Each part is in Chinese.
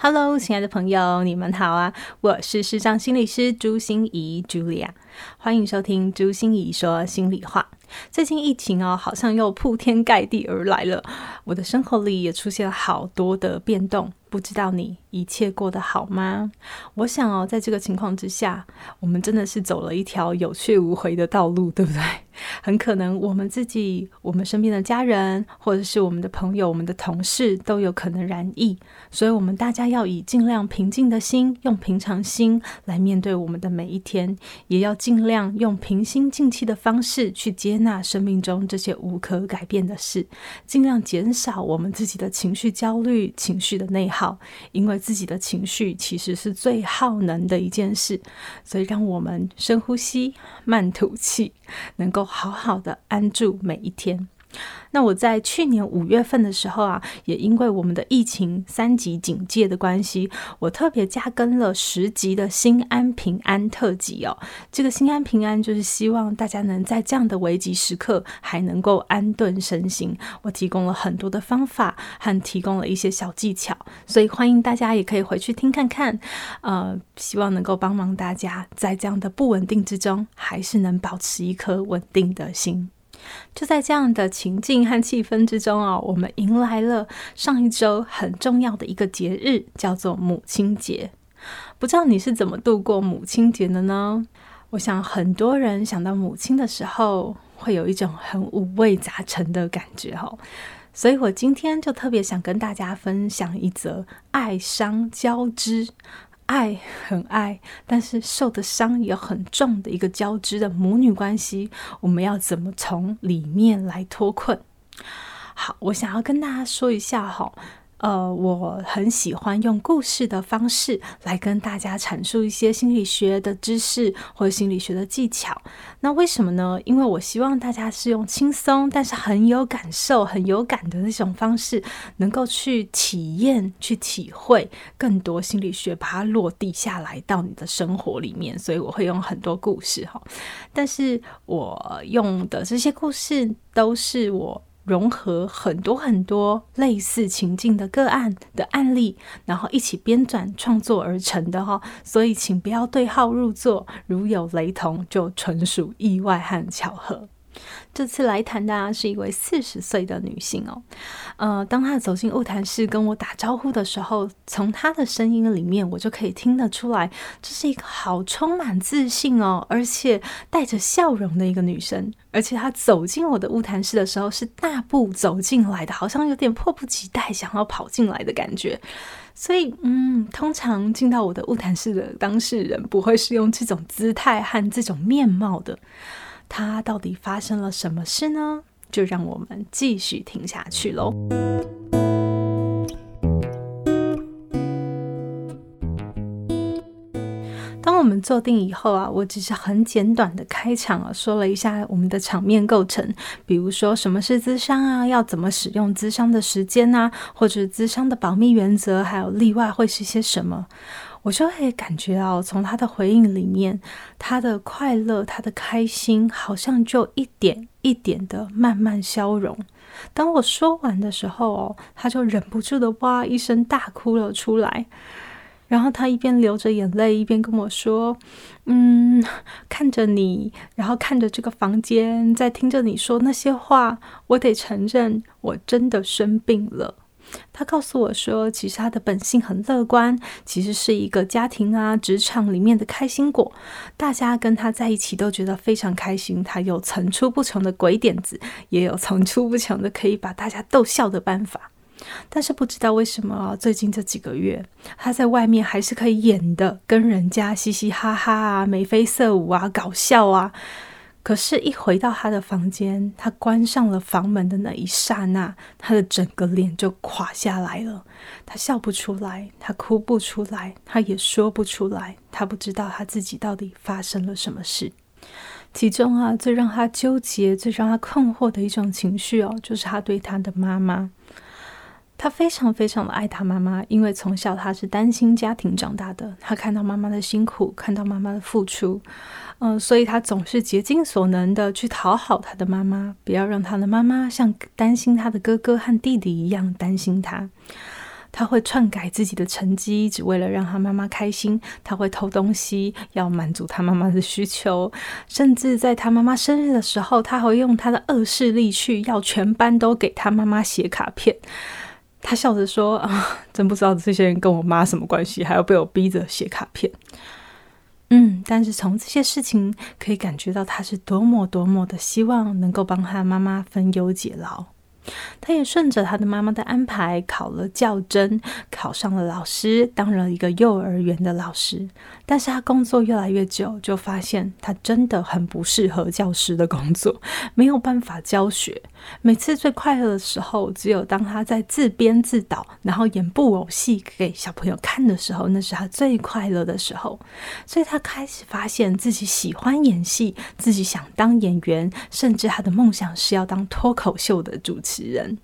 Hello， 亲爱的朋友，你们好啊！我是视障心理师朱心怡 Julia， 欢迎收听朱心怡说心里话。最近疫情好像又铺天盖地而来了，我的生活里也出现了好多的变动。不知道你一切过得好吗？我想在这个情况之下，我们真的是走了一条有去无回的道路，对不对？很可能我们自己、我们身边的家人，或者是我们的朋友、我们的同事都有可能染疫，所以我们大家要以尽量平静的心，用平常心来面对我们的每一天，也要尽量用平心静气的方式去接纳生命中这些无可改变的事，尽量减少我们自己的情绪焦虑、情绪的内耗，因为自己的情绪其实是最耗能的一件事，所以让我们深呼吸、慢吐气，能够好好的安住每一天。那我在去年5月份的时候也因为我们的疫情3级警戒的关系，我特别加更了10集的心安平安特辑这个心安平安就是希望大家能在这样的危急时刻还能够安顿身心，我提供了很多的方法和提供了一些小技巧，所以欢迎大家也可以回去听看看希望能够帮忙大家在这样的不稳定之中还是能保持一颗稳定的心。就在这样的情境和气氛之中我们迎来了上一周很重要的一个节日，叫做母亲节。不知道你是怎么度过母亲节的呢？我想很多人想到母亲的时候，会有一种很五味杂陈的感觉所以我今天就特别想跟大家分享一则爱伤交织，爱很爱，但是受的伤也很重的一个交织的母女关系，我们要怎么从里面来脱困？好，我想要跟大家说一下我很喜欢用故事的方式来跟大家阐述一些心理学的知识或者心理学的技巧。那为什么呢？因为我希望大家是用轻松但是很有感受、很有感的那种方式，能够去体验、去体会更多心理学，把它落地下来到你的生活里面。所以我会用很多故事但是我用的这些故事都是我融合很多很多类似情境的个案的案例，然后一起编撰创作而成的所以请不要对号入座，如有雷同就纯属意外和巧合。这次来谈的是一位40岁的女性当她走进物谈室跟我打招呼的时候，从她的声音里面我就可以听得出来，这是一个好充满自信而且带着笑容的一个女生。而且她走进我的物谈室的时候是大步走进来的，好像有点迫不及待想要跑进来的感觉。所以通常进到我的物谈室的当事人不会是用这种姿态和这种面貌的。他到底发生了什么事呢？就让我们继续听下去咯。当我们坐定以后我只是很简短的开场说了一下我们的场面构成，比如说什么是咨商要怎么使用咨商的时间或者咨商的保密原则，还有例外会是些什么。我就会感觉从他的回应里面，他的快乐、他的开心好像就一点一点的慢慢消融。当我说完的时候他就忍不住的哇一声大哭了出来，然后他一边流着眼泪一边跟我说看着你，然后看着这个房间，在听着你说那些话，我得承认我真的生病了。他告诉我说，其实他的本性很乐观，其实是一个家庭职场里面的开心果，大家跟他在一起都觉得非常开心，他有层出不穷的鬼点子，也有层出不穷的可以把大家逗笑的办法。但是不知道为什么最近这几个月他在外面还是可以演的跟人家嘻嘻哈哈眉飞色舞搞笑可是一回到他的房间，他关上了房门的那一刹那，他的整个脸就垮下来了。他笑不出来，他哭不出来，他也说不出来，他不知道他自己到底发生了什么事。其中啊，最让他纠结、最让他困惑的一种情绪哦，就是他对他的妈妈。他非常非常的爱他妈妈，因为从小他是单亲家庭长大的，他看到妈妈的辛苦，看到妈妈的付出，所以他总是竭尽所能的去讨好他的妈妈，不要让他的妈妈像担心他的哥哥和弟弟一样担心他。他会篡改自己的成绩，只为了让他妈妈开心。他会偷东西，要满足他妈妈的需求。甚至在他妈妈生日的时候，他会用他的恶势力去要全班都给他妈妈写卡片。他笑着说：“啊，真不知道这些人跟我妈什么关系，还要被我逼着写卡片。”但是从这些事情可以感觉到，他是多么多么的希望能够帮他妈妈分忧解劳。他也顺着他的妈妈的安排考了教甄，考上了老师，当了一个幼儿园的老师。但是他工作越来越久，就发现他真的很不适合教师的工作，没有办法教学。每次最快乐的时候，只有当他在自编自导，然后演布偶戏给小朋友看的时候，那是他最快乐的时候。所以他开始发现自己喜欢演戏，自己想当演员，甚至他的梦想是要当脱口秀的主持人。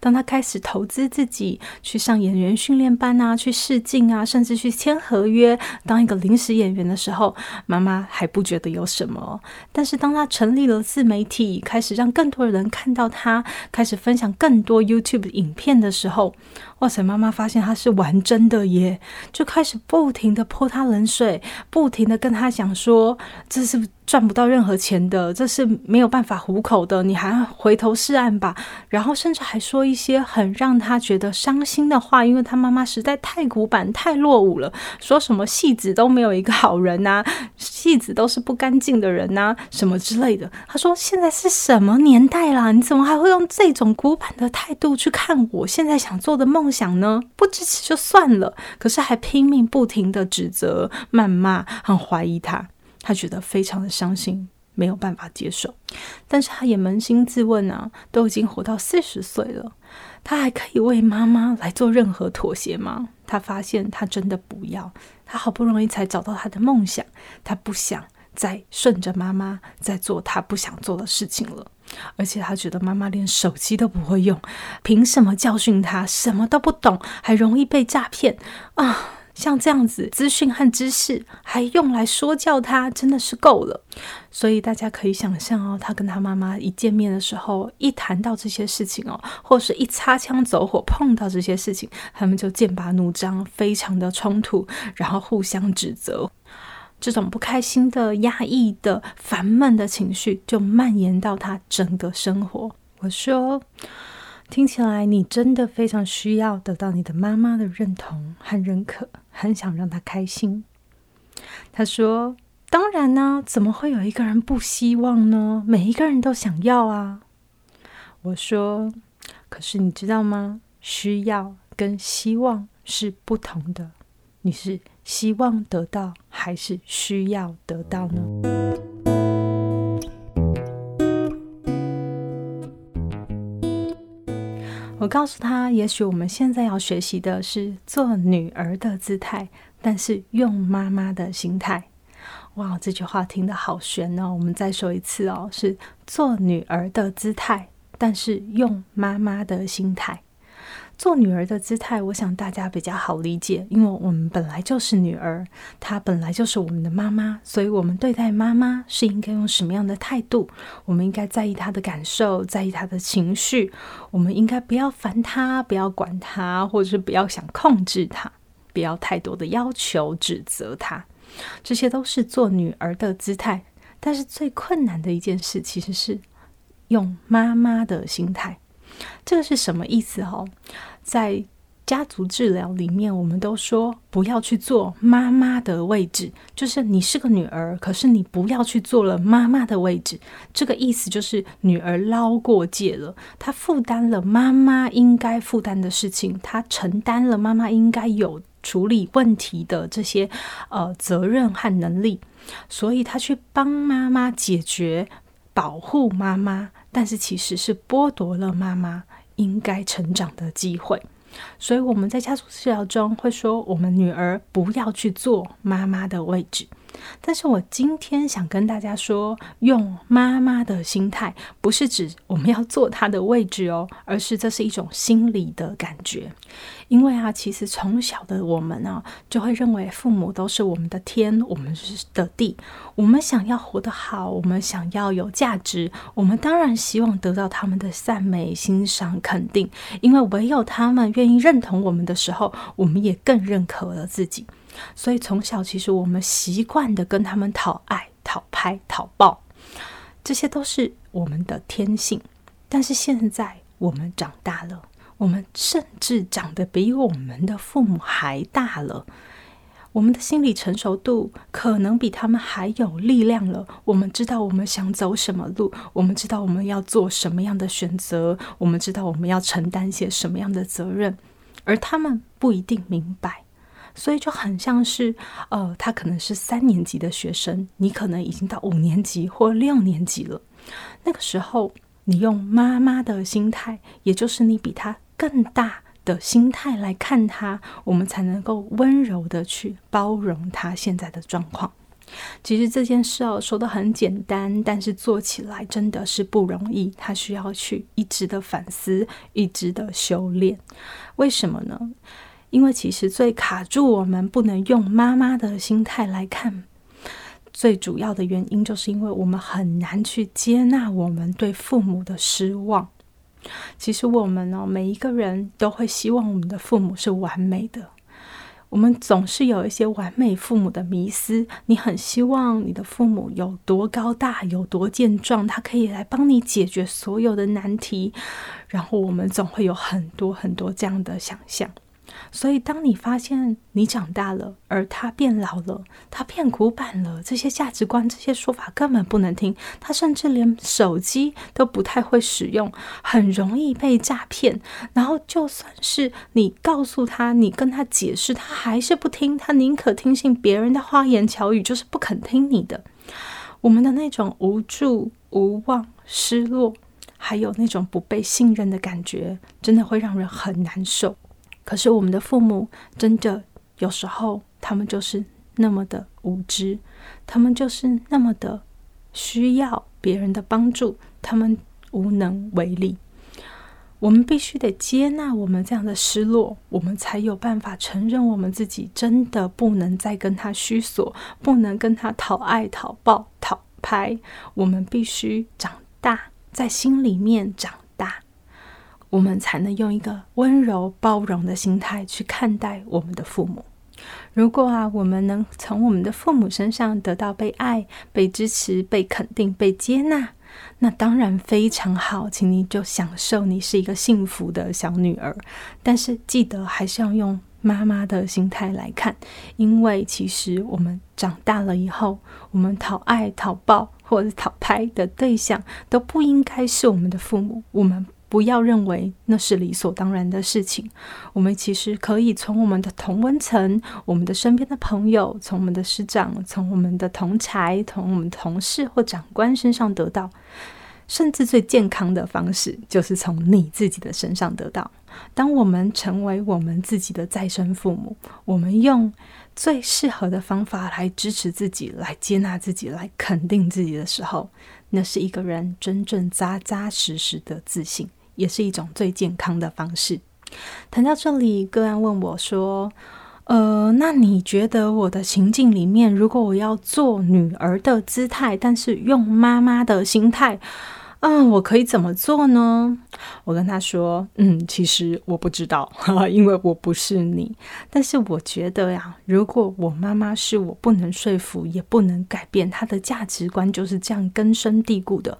当他开始投资自己，去上演员训练班啊，去试镜啊，甚至去签合约当一个临时演员的时候，妈妈还不觉得有什么。但是当他成立了自媒体，开始让更多人看到他，开始分享更多 YouTube 影片的时候，哇塞，妈妈发现他是玩真的耶，就开始不停的泼他冷水，不停的跟他讲说，这是赚不到任何钱的，这是没有办法糊口的，你还回头是岸吧。然后甚至还说一些很让他觉得伤心的话，因为他妈妈实在太古板太落伍了，说什么戏子都没有一个好人啊，戏子都是不干净的人啊，什么之类的。他说，现在是什么年代啦，你怎么还会用这种古板的态度去看我现在想做的梦想呢？不支持就算了，可是还拼命不停的指责、谩骂和怀疑他。他觉得非常的伤心，没有办法接受。但是他也扪心自问啊，都已经活到40岁了，他还可以为妈妈来做任何妥协吗？他发现他真的不要，他好不容易才找到他的梦想，他不想再顺着妈妈再做他不想做的事情了。而且他觉得妈妈连手机都不会用，凭什么教训他？什么都不懂，还容易被诈骗啊！像这样子资讯和知识还用来说教他，真的是够了。所以大家可以想象哦，他跟他妈妈一见面的时候，一谈到这些事情哦，或是一擦枪走火碰到这些事情，他们就剑拔弩张，非常的冲突，然后互相指责。这种不开心的、压抑的、烦闷的情绪就蔓延到他整个生活。我说，听起来你真的非常需要得到你的妈妈的认同和认可，很想让她开心。他说，当然呢，怎么会有一个人不希望呢？每一个人都想要啊。我说，可是你知道吗？需要跟希望是不同的。你是希望得到还是需要得到呢？我告诉他，也许我们现在要学习的是做女儿的姿态，但是用妈妈的心态。哇，这句话听得好玄哦！我们再说一次哦，是做女儿的姿态，但是用妈妈的心态。做女儿的姿态，我想大家比较好理解，因为我们本来就是女儿，她本来就是我们的妈妈，所以我们对待妈妈是应该用什么样的态度？我们应该在意她的感受，在意她的情绪，我们应该不要烦她，不要管她，或者是不要想控制她，不要太多的要求、指责她，这些都是做女儿的姿态。但是最困难的一件事，其实是用妈妈的心态。这个是什么意思哦？在家族治疗里面我们都说不要去做妈妈的位置，就是你是个女儿，可是你不要去做了妈妈的位置。这个意思就是女儿捞过界了，她负担了妈妈应该负担的事情，她承担了妈妈应该有处理问题的这些责任和能力，所以她去帮妈妈解决保护妈妈，但是其实是剥夺了妈妈应该成长的机会。所以我们在家族治疗中会说，我们女儿不要去做妈妈的位置。但是我今天想跟大家说，用妈妈的心态，不是指我们要做她的位置哦，而是这是一种心理的感觉。因为其实从小的我们就会认为父母都是我们的天，我们的地。我们想要活得好，我们想要有价值，我们当然希望得到他们的赞美、欣赏、肯定，因为唯有他们愿意认同我们的时候，我们也更认可了自己。所以从小其实我们习惯的跟他们讨爱、讨拍、讨抱，这些都是我们的天性。但是现在我们长大了，我们甚至长得比我们的父母还大了，我们的心理成熟度可能比他们还有力量了。我们知道我们想走什么路，我们知道我们要做什么样的选择，我们知道我们要承担些什么样的责任，而他们不一定明白。所以就很像是他可能是3年级的学生，你可能已经到5年级或6年级了。那个时候你用妈妈的心态，也就是你比他更大的心态来看他，我们才能够温柔的去包容他现在的状况。其实这件事说得很简单，但是做起来真的是不容易，他需要去一直的反思，一直的修炼。为什么呢？因为其实最卡住我们不能用妈妈的心态来看，最主要的原因就是因为我们很难去接纳我们对父母的失望。其实我们每一个人都会希望我们的父母是完美的，我们总是有一些完美父母的迷思。你很希望你的父母有多高大，有多健壮，他可以来帮你解决所有的难题，然后我们总会有很多很多这样的想象。所以当你发现你长大了，而他变老了，他变古板了，这些价值观、这些说法根本不能听，他甚至连手机都不太会使用，很容易被诈骗。然后就算是你告诉他，你跟他解释，他还是不听，他宁可听信别人的花言巧语，就是不肯听你的。我们的那种无助、无望、失落，还有那种不被信任的感觉，真的会让人很难受。可是我们的父母真的有时候他们就是那么的无知，他们就是那么的需要别人的帮助，他们无能为力。我们必须得接纳我们这样的失落，我们才有办法承认我们自己真的不能再跟他虚索，不能跟他讨爱、讨抱、讨拍。我们必须长大，在心里面长大，我们才能用一个温柔包容的心态去看待我们的父母。如果我们能从我们的父母身上得到被爱、被支持、被肯定、被接纳，那当然非常好，请你就享受你是一个幸福的小女儿。但是记得还是要用妈妈的心态来看，因为其实我们长大了以后，我们讨爱、讨抱或者讨拍的对象都不应该是我们的父母，我们不要认为那是理所当然的事情。我们其实可以从我们的同温层、我们的身边的朋友、从我们的师长、从我们的同侪、从我们的同事或长官身上得到，甚至最健康的方式就是从你自己的身上得到。当我们成为我们自己的再生父母，我们用最适合的方法来支持自己、来接纳自己、来肯定自己的时候，那是一个人真正扎扎实实的自信，也是一种最健康的方式。谈到这里，个案问我说那你觉得我的情境里面，如果我要做女儿的姿态，但是用妈妈的心态，我可以怎么做呢？我跟他说其实我不知道，因为我不是你。但是我觉得如果我妈妈是我不能说服也不能改变，她的价值观就是这样根深蒂固的，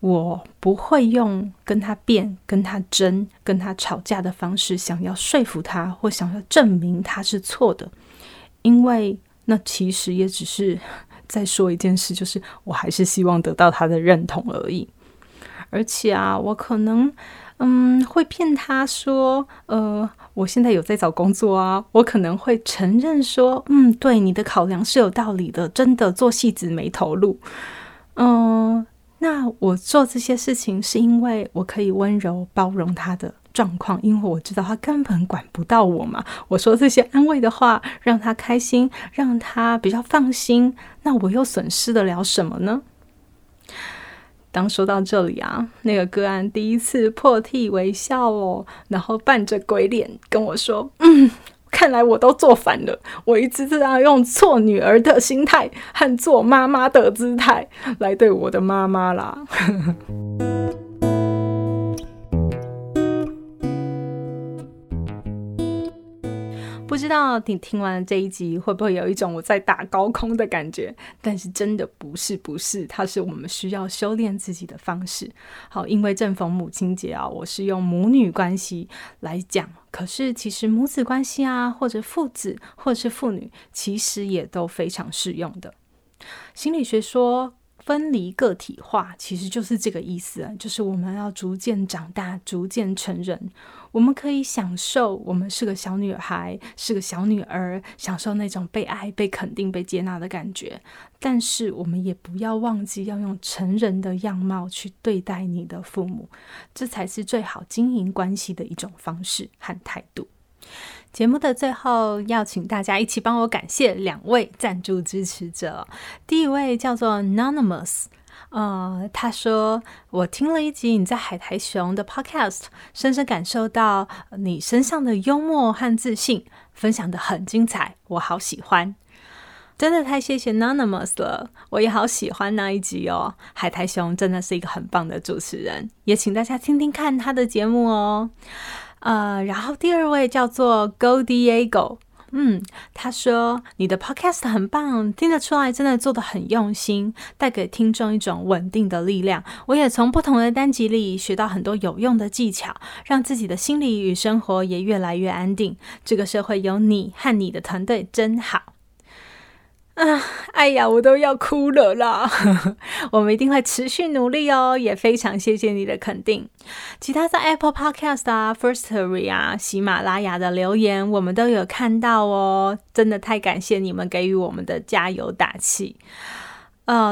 我不会用跟他辩、跟他争、跟他吵架的方式想要说服他或想要证明他是错的，因为那其实也只是在说一件事，就是我还是希望得到他的认同而已。而且啊，我可能会骗他说我现在有在找工作啊，我可能会承认说对，你的考量是有道理的，真的做戏子没投入。那我做这些事情是因为我可以温柔包容他的状况，因为我知道他根本管不到我嘛，我说这些安慰的话让他开心，让他比较放心，那我又损失得了什么呢？当说到这里啊，那个个案第一次破涕为笑然后扮着鬼脸跟我说看来我都做反了，我一直这样用做女儿的心态和做妈妈的姿态来对我的妈妈啦不知道你听完这一集会不会有一种我在打高空的感觉，但是真的不是，它是我们需要修炼自己的方式。好，因为正逢母亲节啊，我是用母女关系来讲，可是其实母子关系啊，或者父子，或者是父女，其实也都非常适用的。心理学说分离个体化其实就是这个意思啊，就是我们要逐渐长大，逐渐成人，我们可以享受我们是个小女孩，是个小女儿，享受那种被爱、被肯定、被接纳的感觉，但是我们也不要忘记要用成人的样貌去对待你的父母，这才是最好经营关系的一种方式和态度。节目的最后要请大家一起帮我感谢两位赞助支持者。第一位叫做 Anonymous，他说我听了一集你在海苔熊的 podcast， 深深感受到你身上的幽默和自信，分享得很精彩，我好喜欢。真的太谢谢 Anonymous 了，我也好喜欢那一集哦，海苔熊真的是一个很棒的主持人，也请大家听听看他的节目哦。然后第二位叫做 Go Diego， 他说你的 podcast 很棒，听得出来真的做得很用心，带给听众一种稳定的力量，我也从不同的单集里学到很多有用的技巧，让自己的心理与生活也越来越安定，这个社会有你和你的团队真好啊，哎呀，我都要哭了啦我们一定会持续努力哦，也非常谢谢你的肯定。其他在 Apple Podcast 啊、Firstory 啊、喜马拉雅的留言我们都有看到哦，真的太感谢你们给予我们的加油打气。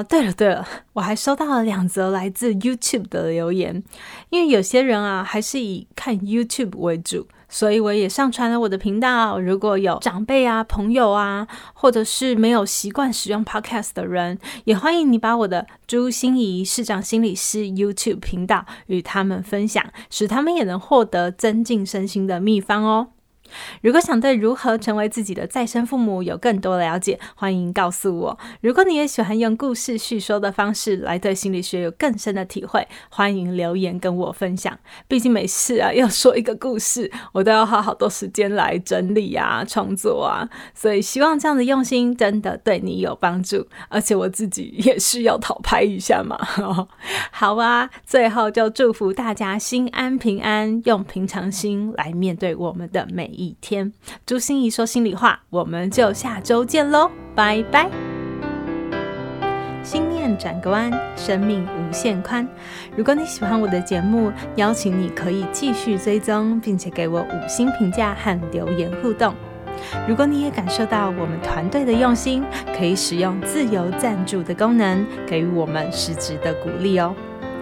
对了，我还收到了2则来自 YouTube 的留言，因为有些人啊还是以看 YouTube 为主，所以我也上传了我的频道，如果有长辈啊、朋友啊，或者是没有习惯使用 podcast 的人，也欢迎你把我的朱心怡市长心理师 YouTube 频道与他们分享，使他们也能获得增进身心的秘方哦。如果想对如何成为自己的再生父母有更多了解，欢迎告诉我。如果你也喜欢用故事叙说的方式来对心理学有更深的体会，欢迎留言跟我分享，毕竟每次啊要说一个故事，我都要花好多时间来整理啊、创作啊，所以希望这样的用心真的对你有帮助，而且我自己也是要讨拍一下嘛好啊，最后就祝福大家心安平安，用平常心来面对我们的每一天。朱心怡说心里话，我们就下周见咯，拜拜。心念转个弯，生命无限宽。如果你喜欢我的节目，邀请你可以继续追踪，并且给我5星评价和留言互动。如果你也感受到我们团队的用心，可以使用自由赞助的功能，给予我们实质的鼓励哦。